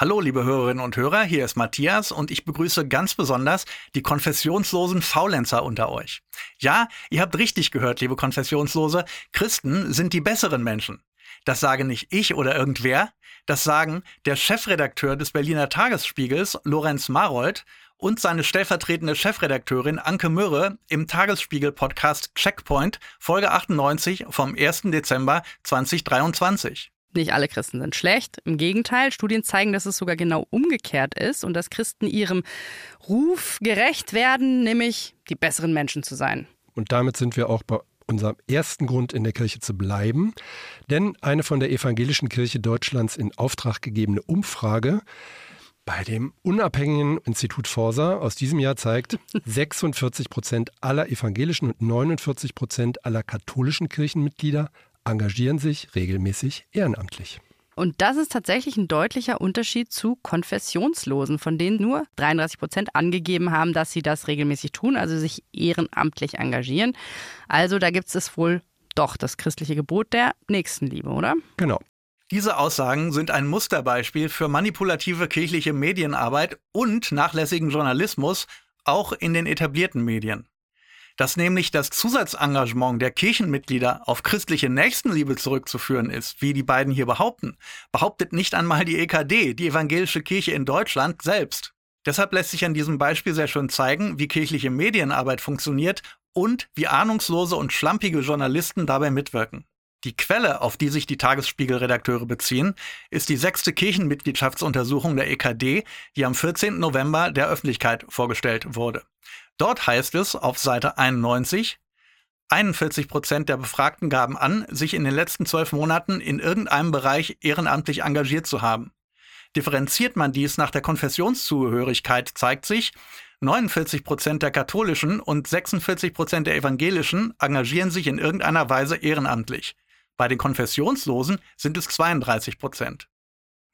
Hallo liebe Hörerinnen und Hörer, hier ist Matthias und ich begrüße ganz besonders die konfessionslosen Faulenzer unter euch. Ja, ihr habt richtig gehört, liebe Konfessionslose, Christen sind die besseren Menschen. Das sage nicht ich oder irgendwer, das sagen der Chefredakteur des Berliner Tagesspiegels, Lorenz Maroldt, und seine stellvertretende Chefredakteurin Anke Myrrhe im Tagesspiegel-Podcast Checkpoint, Folge 98 vom 1. Dezember 2023. Nicht alle Christen sind schlecht. Im Gegenteil, Studien zeigen, dass es sogar genau umgekehrt ist und dass Christen ihrem Ruf gerecht werden, nämlich die besseren Menschen zu sein. Und damit sind wir auch bei unserem ersten Grund, in der Kirche zu bleiben. Denn eine von der Evangelischen Kirche Deutschlands in Auftrag gegebene Umfrage bei dem unabhängigen Institut Forsa aus diesem Jahr zeigt, 46% aller evangelischen und 49% aller katholischen Kirchenmitglieder engagieren sich regelmäßig ehrenamtlich. Und das ist tatsächlich ein deutlicher Unterschied zu Konfessionslosen, von denen nur 33% angegeben haben, dass sie das regelmäßig tun, also sich ehrenamtlich engagieren. Also da gibt es wohl doch das christliche Gebot der Nächstenliebe, oder? Genau. Diese Aussagen sind ein Musterbeispiel für manipulative kirchliche Medienarbeit und nachlässigen Journalismus, auch in den etablierten Medien. Dass nämlich das Zusatzengagement der Kirchenmitglieder auf christliche Nächstenliebe zurückzuführen ist, wie die beiden hier behaupten, behauptet nicht einmal die EKD, die Evangelische Kirche in Deutschland, selbst. Deshalb lässt sich an diesem Beispiel sehr schön zeigen, wie kirchliche Medienarbeit funktioniert und wie ahnungslose und schlampige Journalisten dabei mitwirken. Die Quelle, auf die sich die Tagesspiegel-Redakteure beziehen, ist die 6. Kirchenmitgliedschaftsuntersuchung der EKD, die am 14. November der Öffentlichkeit vorgestellt wurde. Dort heißt es auf Seite 91, 41% der Befragten gaben an, sich in den letzten 12 Monaten in irgendeinem Bereich ehrenamtlich engagiert zu haben. Differenziert man dies nach der Konfessionszugehörigkeit, zeigt sich, 49% der katholischen und 46% der evangelischen engagieren sich in irgendeiner Weise ehrenamtlich. Bei den Konfessionslosen sind es 32%.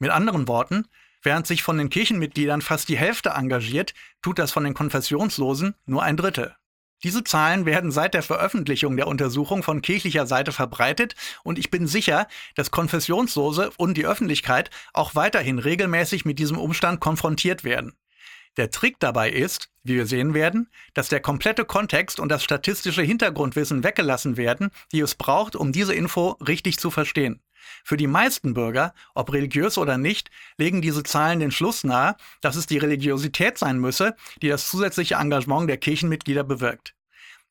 Mit anderen Worten, während sich von den Kirchenmitgliedern fast die Hälfte engagiert, tut das von den Konfessionslosen nur ein Drittel. Diese Zahlen werden seit der Veröffentlichung der Untersuchung von kirchlicher Seite verbreitet und ich bin sicher, dass Konfessionslose und die Öffentlichkeit auch weiterhin regelmäßig mit diesem Umstand konfrontiert werden. Der Trick dabei ist, wie wir sehen werden, dass der komplette Kontext und das statistische Hintergrundwissen weggelassen werden, die es braucht, um diese Info richtig zu verstehen. Für die meisten Bürger, ob religiös oder nicht, legen diese Zahlen den Schluss nahe, dass es die Religiosität sein müsse, die das zusätzliche Engagement der Kirchenmitglieder bewirkt.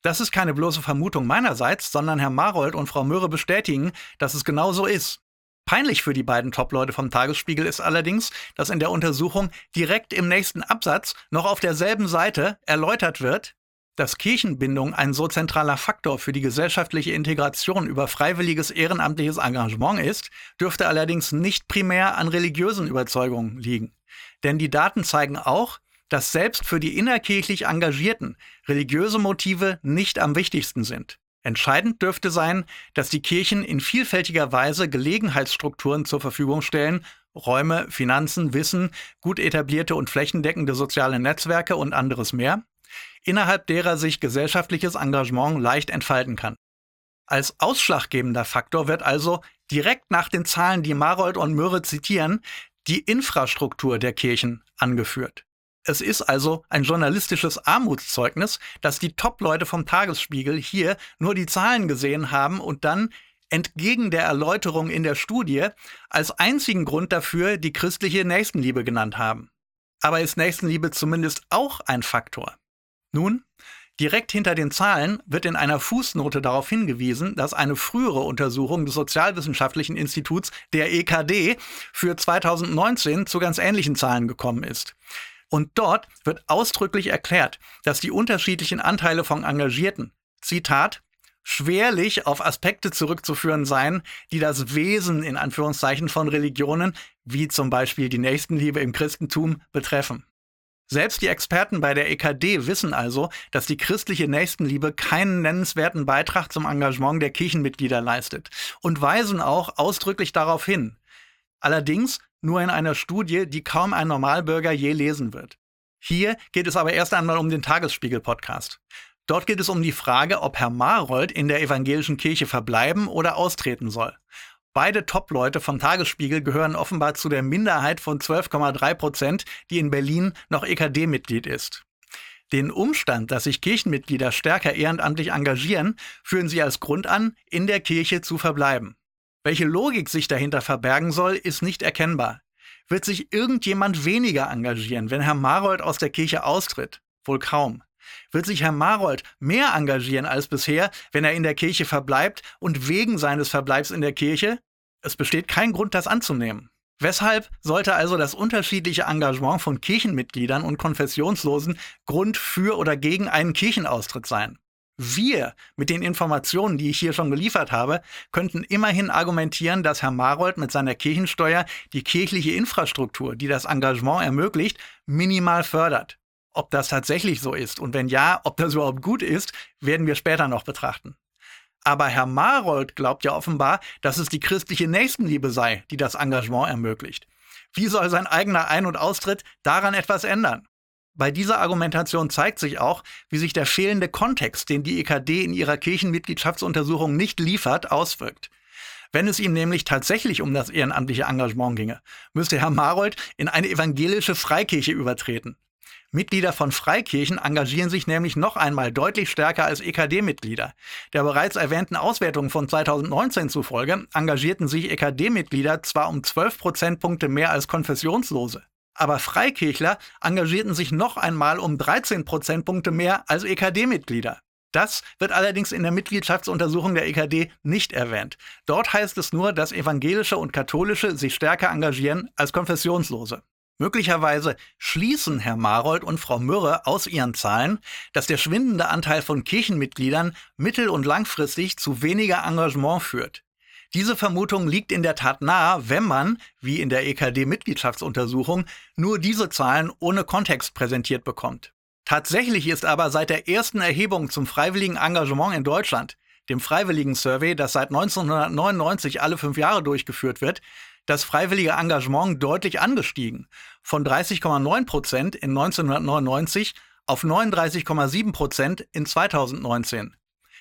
Das ist keine bloße Vermutung meinerseits, sondern Herr Maroldt und Frau Myrrhe bestätigen, dass es genau so ist. Peinlich für die beiden Top-Leute vom Tagesspiegel ist allerdings, dass in der Untersuchung direkt im nächsten Absatz noch auf derselben Seite erläutert wird, dass Kirchenbindung ein so zentraler Faktor für die gesellschaftliche Integration über freiwilliges ehrenamtliches Engagement ist, dürfte allerdings nicht primär an religiösen Überzeugungen liegen. Denn die Daten zeigen auch, dass selbst für die innerkirchlich Engagierten religiöse Motive nicht am wichtigsten sind. Entscheidend dürfte sein, dass die Kirchen in vielfältiger Weise Gelegenheitsstrukturen zur Verfügung stellen, Räume, Finanzen, Wissen, gut etablierte und flächendeckende soziale Netzwerke und anderes mehr, innerhalb derer sich gesellschaftliches Engagement leicht entfalten kann. Als ausschlaggebender Faktor wird also direkt nach den Zahlen, die Maroldt und Myrrhe zitieren, die Infrastruktur der Kirchen angeführt. Es ist also ein journalistisches Armutszeugnis, dass die Top-Leute vom Tagesspiegel hier nur die Zahlen gesehen haben und dann, entgegen der Erläuterung in der Studie, als einzigen Grund dafür die christliche Nächstenliebe genannt haben. Aber ist Nächstenliebe zumindest auch ein Faktor? Nun, direkt hinter den Zahlen wird in einer Fußnote darauf hingewiesen, dass eine frühere Untersuchung des Sozialwissenschaftlichen Instituts der EKD für 2019 zu ganz ähnlichen Zahlen gekommen ist. Und dort wird ausdrücklich erklärt, dass die unterschiedlichen Anteile von Engagierten, Zitat, schwerlich auf Aspekte zurückzuführen seien, die das Wesen in Anführungszeichen von Religionen, wie zum Beispiel die Nächstenliebe im Christentum, betreffen. Selbst die Experten bei der EKD wissen also, dass die christliche Nächstenliebe keinen nennenswerten Beitrag zum Engagement der Kirchenmitglieder leistet und weisen auch ausdrücklich darauf hin. Allerdings nur in einer Studie, die kaum ein Normalbürger je lesen wird. Hier geht es aber erst einmal um den Tagesspiegel-Podcast. Dort geht es um die Frage, ob Herr Maroldt in der evangelischen Kirche verbleiben oder austreten soll. Beide Top-Leute vom Tagesspiegel gehören offenbar zu der Minderheit von 12,3%, die in Berlin noch EKD-Mitglied ist. Den Umstand, dass sich Kirchenmitglieder stärker ehrenamtlich engagieren, führen sie als Grund an, in der Kirche zu verbleiben. Welche Logik sich dahinter verbergen soll, ist nicht erkennbar. Wird sich irgendjemand weniger engagieren, wenn Herr Maroldt aus der Kirche austritt? Wohl kaum. Wird sich Herr Maroldt mehr engagieren als bisher, wenn er in der Kirche verbleibt und wegen seines Verbleibs in der Kirche? Es besteht kein Grund, das anzunehmen. Weshalb sollte also das unterschiedliche Engagement von Kirchenmitgliedern und Konfessionslosen Grund für oder gegen einen Kirchenaustritt sein? Wir, mit den Informationen, die ich hier schon geliefert habe, könnten immerhin argumentieren, dass Herr Maroldt mit seiner Kirchensteuer die kirchliche Infrastruktur, die das Engagement ermöglicht, minimal fördert. Ob das tatsächlich so ist und wenn ja, ob das überhaupt gut ist, werden wir später noch betrachten. Aber Herr Maroldt glaubt ja offenbar, dass es die christliche Nächstenliebe sei, die das Engagement ermöglicht. Wie soll sein eigener Ein- und Austritt daran etwas ändern? Bei dieser Argumentation zeigt sich auch, wie sich der fehlende Kontext, den die EKD in ihrer Kirchenmitgliedschaftsuntersuchung nicht liefert, auswirkt. Wenn es ihm nämlich tatsächlich um das ehrenamtliche Engagement ginge, müsste Herr Maroldt in eine evangelische Freikirche übertreten. Mitglieder von Freikirchen engagieren sich nämlich noch einmal deutlich stärker als EKD-Mitglieder. Der bereits erwähnten Auswertung von 2019 zufolge engagierten sich EKD-Mitglieder zwar um 12 Prozentpunkte mehr als Konfessionslose, aber Freikirchler engagierten sich noch einmal um 13 Prozentpunkte mehr als EKD-Mitglieder. Das wird allerdings in der Mitgliedschaftsuntersuchung der EKD nicht erwähnt. Dort heißt es nur, dass Evangelische und Katholische sich stärker engagieren als Konfessionslose. Möglicherweise schließen Herr Maroldt und Frau Myrrhe aus ihren Zahlen, dass der schwindende Anteil von Kirchenmitgliedern mittel- und langfristig zu weniger Engagement führt. Diese Vermutung liegt in der Tat nahe, wenn man, wie in der EKD-Mitgliedschaftsuntersuchung, nur diese Zahlen ohne Kontext präsentiert bekommt. Tatsächlich ist aber seit der ersten Erhebung zum freiwilligen Engagement in Deutschland, dem Freiwilligen Survey, das seit 1999 alle 5 Jahre durchgeführt wird, das freiwillige Engagement deutlich angestiegen, von 30,9% in 1999 auf 39,7% in 2019.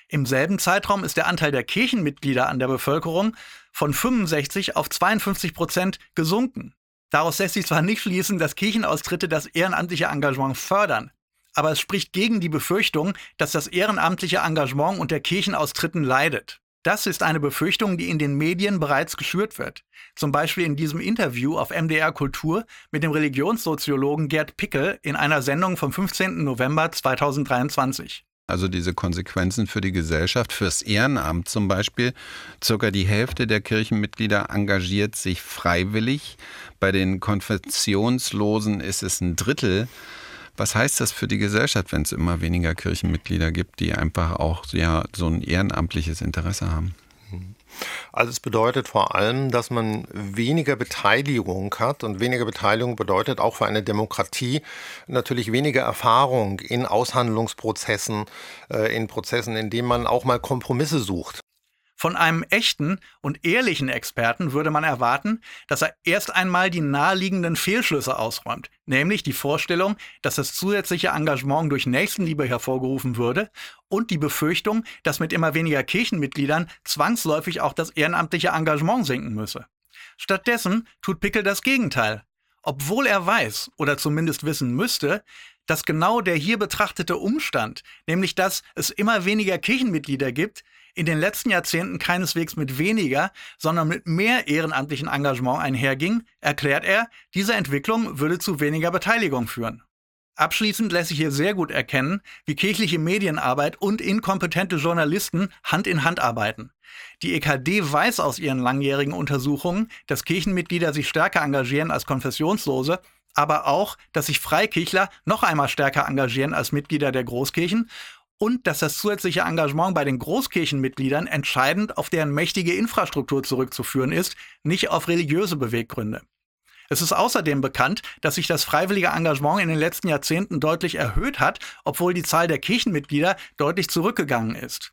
Im selben Zeitraum ist der Anteil der Kirchenmitglieder an der Bevölkerung von 65 auf 52% gesunken. Daraus lässt sich zwar nicht schließen, dass Kirchenaustritte das ehrenamtliche Engagement fördern, aber es spricht gegen die Befürchtung, dass das ehrenamtliche Engagement unter Kirchenaustritten leidet. Das ist eine Befürchtung, die in den Medien bereits geschürt wird. Zum Beispiel in diesem Interview auf MDR Kultur mit dem Religionssoziologen Gerd Pickel in einer Sendung vom 15. November 2023. Also diese Konsequenzen für die Gesellschaft, fürs Ehrenamt zum Beispiel. Circa die Hälfte der Kirchenmitglieder engagiert sich freiwillig. Bei den Konfessionslosen ist es ein Drittel. Was heißt das für die Gesellschaft, wenn es immer weniger Kirchenmitglieder gibt, die einfach auch ja, so ein ehrenamtliches Interesse haben? Also es bedeutet vor allem, dass man weniger Beteiligung hat und weniger Beteiligung bedeutet auch für eine Demokratie natürlich weniger Erfahrung in Aushandlungsprozessen, in Prozessen, in denen man auch mal Kompromisse sucht. Von einem echten und ehrlichen Experten würde man erwarten, dass er erst einmal die naheliegenden Fehlschlüsse ausräumt, nämlich die Vorstellung, dass das zusätzliche Engagement durch Nächstenliebe hervorgerufen würde und die Befürchtung, dass mit immer weniger Kirchenmitgliedern zwangsläufig auch das ehrenamtliche Engagement sinken müsse. Stattdessen tut Pickel das Gegenteil, obwohl er weiß oder zumindest wissen müsste, dass genau der hier betrachtete Umstand, nämlich dass es immer weniger Kirchenmitglieder gibt, in den letzten Jahrzehnten keineswegs mit weniger, sondern mit mehr ehrenamtlichen Engagement einherging, erklärt er, diese Entwicklung würde zu weniger Beteiligung führen. Abschließend lässt sich hier sehr gut erkennen, wie kirchliche Medienarbeit und inkompetente Journalisten Hand in Hand arbeiten. Die EKD weiß aus ihren langjährigen Untersuchungen, dass Kirchenmitglieder sich stärker engagieren als Konfessionslose, aber auch, dass sich Freikirchler noch einmal stärker engagieren als Mitglieder der Großkirchen und dass das zusätzliche Engagement bei den Großkirchenmitgliedern entscheidend auf deren mächtige Infrastruktur zurückzuführen ist, nicht auf religiöse Beweggründe. Es ist außerdem bekannt, dass sich das freiwillige Engagement in den letzten Jahrzehnten deutlich erhöht hat, obwohl die Zahl der Kirchenmitglieder deutlich zurückgegangen ist.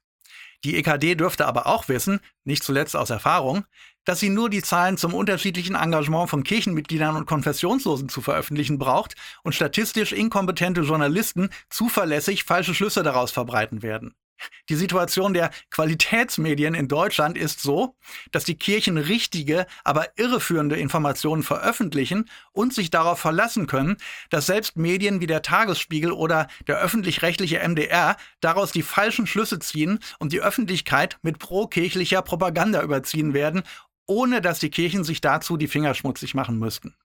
Die EKD dürfte aber auch wissen, nicht zuletzt aus Erfahrung, dass sie nur die Zahlen zum unterschiedlichen Engagement von Kirchenmitgliedern und Konfessionslosen zu veröffentlichen braucht und statistisch inkompetente Journalisten zuverlässig falsche Schlüsse daraus verbreiten werden. Die Situation der Qualitätsmedien in Deutschland ist so, dass die Kirchen richtige, aber irreführende Informationen veröffentlichen und sich darauf verlassen können, dass selbst Medien wie der Tagesspiegel oder der öffentlich-rechtliche MDR daraus die falschen Schlüsse ziehen und die Öffentlichkeit mit pro-kirchlicher Propaganda überziehen werden, ohne dass die Kirchen sich dazu die Finger schmutzig machen müssten.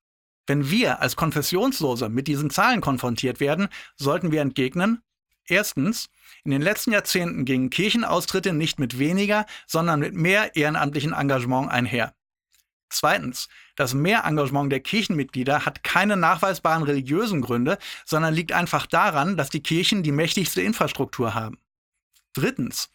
Wenn wir als Konfessionslose mit diesen Zahlen konfrontiert werden, sollten wir entgegnen: Erstens, in den letzten Jahrzehnten gingen Kirchenaustritte nicht mit weniger, sondern mit mehr ehrenamtlichen Engagement einher. Zweitens, das Mehrengagement der Kirchenmitglieder hat keine nachweisbaren religiösen Gründe, sondern liegt einfach daran, dass die Kirchen die mächtigste Infrastruktur haben. Drittens,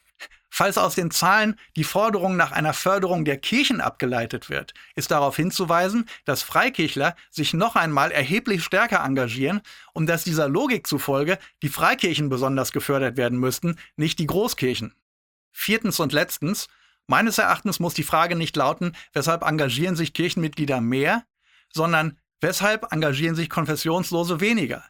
falls aus den Zahlen die Forderung nach einer Förderung der Kirchen abgeleitet wird, ist darauf hinzuweisen, dass Freikirchler sich noch einmal erheblich stärker engagieren und dass dieser Logik zufolge die Freikirchen besonders gefördert werden müssten, nicht die Großkirchen. Viertens und letztens, meines Erachtens muss die Frage nicht lauten, weshalb engagieren sich Kirchenmitglieder mehr, sondern weshalb engagieren sich Konfessionslose weniger?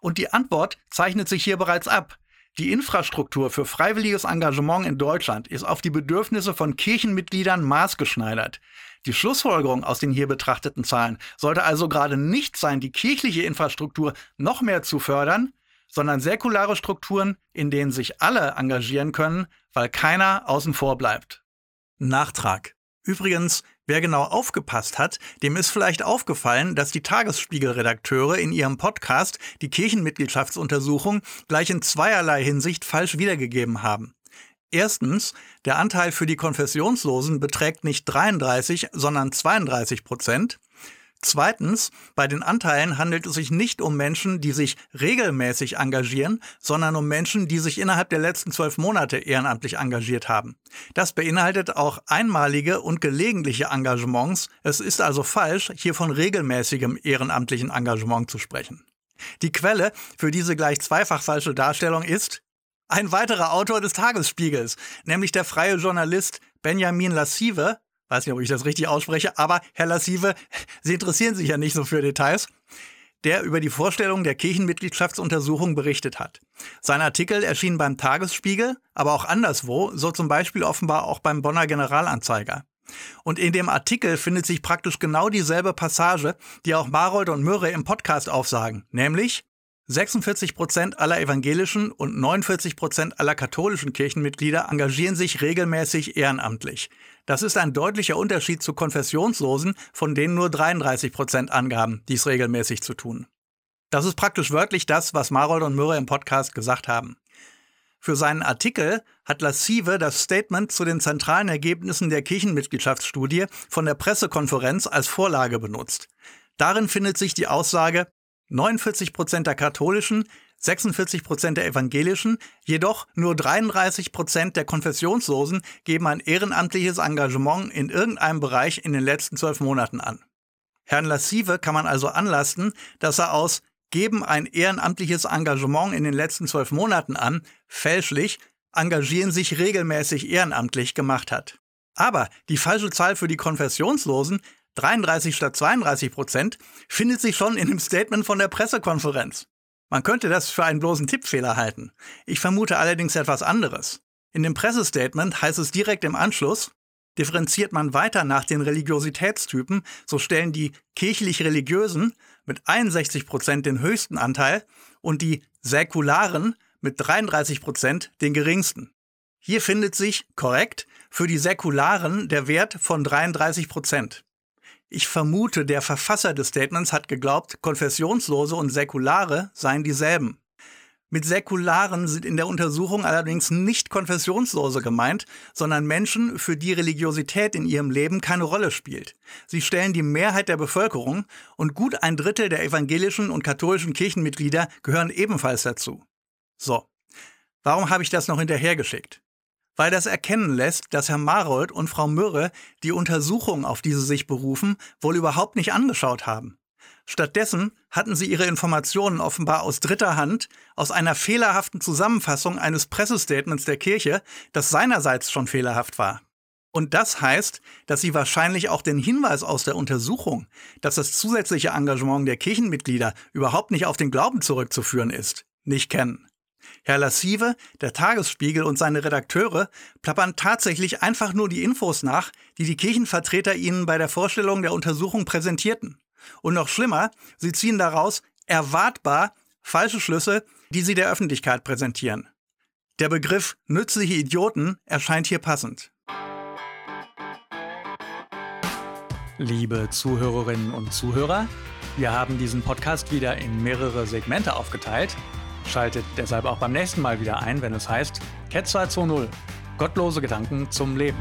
Und die Antwort zeichnet sich hier bereits ab. Die Infrastruktur für freiwilliges Engagement in Deutschland ist auf die Bedürfnisse von Kirchenmitgliedern maßgeschneidert. Die Schlussfolgerung aus den hier betrachteten Zahlen sollte also gerade nicht sein, die kirchliche Infrastruktur noch mehr zu fördern, sondern säkulare Strukturen, in denen sich alle engagieren können, weil keiner außen vor bleibt. Nachtrag. Übrigens, wer genau aufgepasst hat, dem ist vielleicht aufgefallen, dass die Tagesspiegel-Redakteure in ihrem Podcast die Kirchenmitgliedschaftsuntersuchung gleich in zweierlei Hinsicht falsch wiedergegeben haben. Erstens, der Anteil für die Konfessionslosen beträgt nicht 33, sondern 32%. Zweitens, bei den Anteilen handelt es sich nicht um Menschen, die sich regelmäßig engagieren, sondern um Menschen, die sich innerhalb der letzten 12 Monate ehrenamtlich engagiert haben. Das beinhaltet auch einmalige und gelegentliche Engagements. Es ist also falsch, hier von regelmäßigem ehrenamtlichen Engagement zu sprechen. Die Quelle für diese gleich zweifach falsche Darstellung ist ein weiterer Autor des Tagesspiegels, nämlich der freie Journalist Benjamin Lassiwe. Weiß nicht, ob ich das richtig ausspreche, aber Herr Lassiwe, Sie interessieren sich ja nicht so für Details, der über die Vorstellung der Kirchenmitgliedschaftsuntersuchung berichtet hat. Sein Artikel erschien beim Tagesspiegel, aber auch anderswo, so zum Beispiel offenbar auch beim Bonner Generalanzeiger. Und in dem Artikel findet sich praktisch genau dieselbe Passage, die auch Maroldt und Myrrhe im Podcast aufsagen, nämlich: 46% aller evangelischen und 49% aller katholischen Kirchenmitglieder engagieren sich regelmäßig ehrenamtlich. Das ist ein deutlicher Unterschied zu Konfessionslosen, von denen nur 33% angaben, dies regelmäßig zu tun. Das ist praktisch wörtlich das, was Maroldt und Myrrhe im Podcast gesagt haben. Für seinen Artikel hat Lassiwe das Statement zu den zentralen Ergebnissen der Kirchenmitgliedschaftsstudie von der Pressekonferenz als Vorlage benutzt. Darin findet sich die Aussage: 49% der katholischen, 46% der evangelischen, jedoch nur 33% der Konfessionslosen geben ein ehrenamtliches Engagement in irgendeinem Bereich in den letzten 12 Monaten an. Herrn Lassiwe kann man also anlasten, dass er aus "geben ein ehrenamtliches Engagement in den letzten 12 Monaten an" fälschlich "engagieren sich regelmäßig ehrenamtlich" gemacht hat. Aber die falsche Zahl für die Konfessionslosen, 33 statt 32%, findet sich schon in dem Statement von der Pressekonferenz. Man könnte das für einen bloßen Tippfehler halten. Ich vermute allerdings etwas anderes. In dem Pressestatement heißt es direkt im Anschluss: Differenziert man weiter nach den Religiositätstypen, so stellen die kirchlich-religiösen mit 61% den höchsten Anteil und die säkularen mit 33% den geringsten. Hier findet sich, korrekt, für die säkularen der Wert von 33%. Ich vermute, der Verfasser des Statements hat geglaubt, Konfessionslose und Säkulare seien dieselben. Mit Säkularen sind in der Untersuchung allerdings nicht Konfessionslose gemeint, sondern Menschen, für die Religiosität in ihrem Leben keine Rolle spielt. Sie stellen die Mehrheit der Bevölkerung und gut ein Drittel der evangelischen und katholischen Kirchenmitglieder gehören ebenfalls dazu. So, warum habe ich das noch hinterhergeschickt? Weil das erkennen lässt, dass Herr Maroldt und Frau Myrrhe die Untersuchung, auf die sie sich berufen, wohl überhaupt nicht angeschaut haben. Stattdessen hatten sie ihre Informationen offenbar aus dritter Hand, aus einer fehlerhaften Zusammenfassung eines Pressestatements der Kirche, das seinerseits schon fehlerhaft war. Und das heißt, dass sie wahrscheinlich auch den Hinweis aus der Untersuchung, dass das zusätzliche Engagement der Kirchenmitglieder überhaupt nicht auf den Glauben zurückzuführen ist, nicht kennen. Herr Lassiwe, der Tagesspiegel und seine Redakteure plappern tatsächlich einfach nur die Infos nach, die die Kirchenvertreter ihnen bei der Vorstellung der Untersuchung präsentierten. Und noch schlimmer, sie ziehen daraus erwartbar falsche Schlüsse, die sie der Öffentlichkeit präsentieren. Der Begriff nützliche Idioten erscheint hier passend. Liebe Zuhörerinnen und Zuhörer, wir haben diesen Podcast wieder in mehrere Segmente aufgeteilt. Schaltet deshalb auch beim nächsten Mal wieder ein, wenn es heißt Ketzer 2.0 – Gottlose Gedanken zum Leben.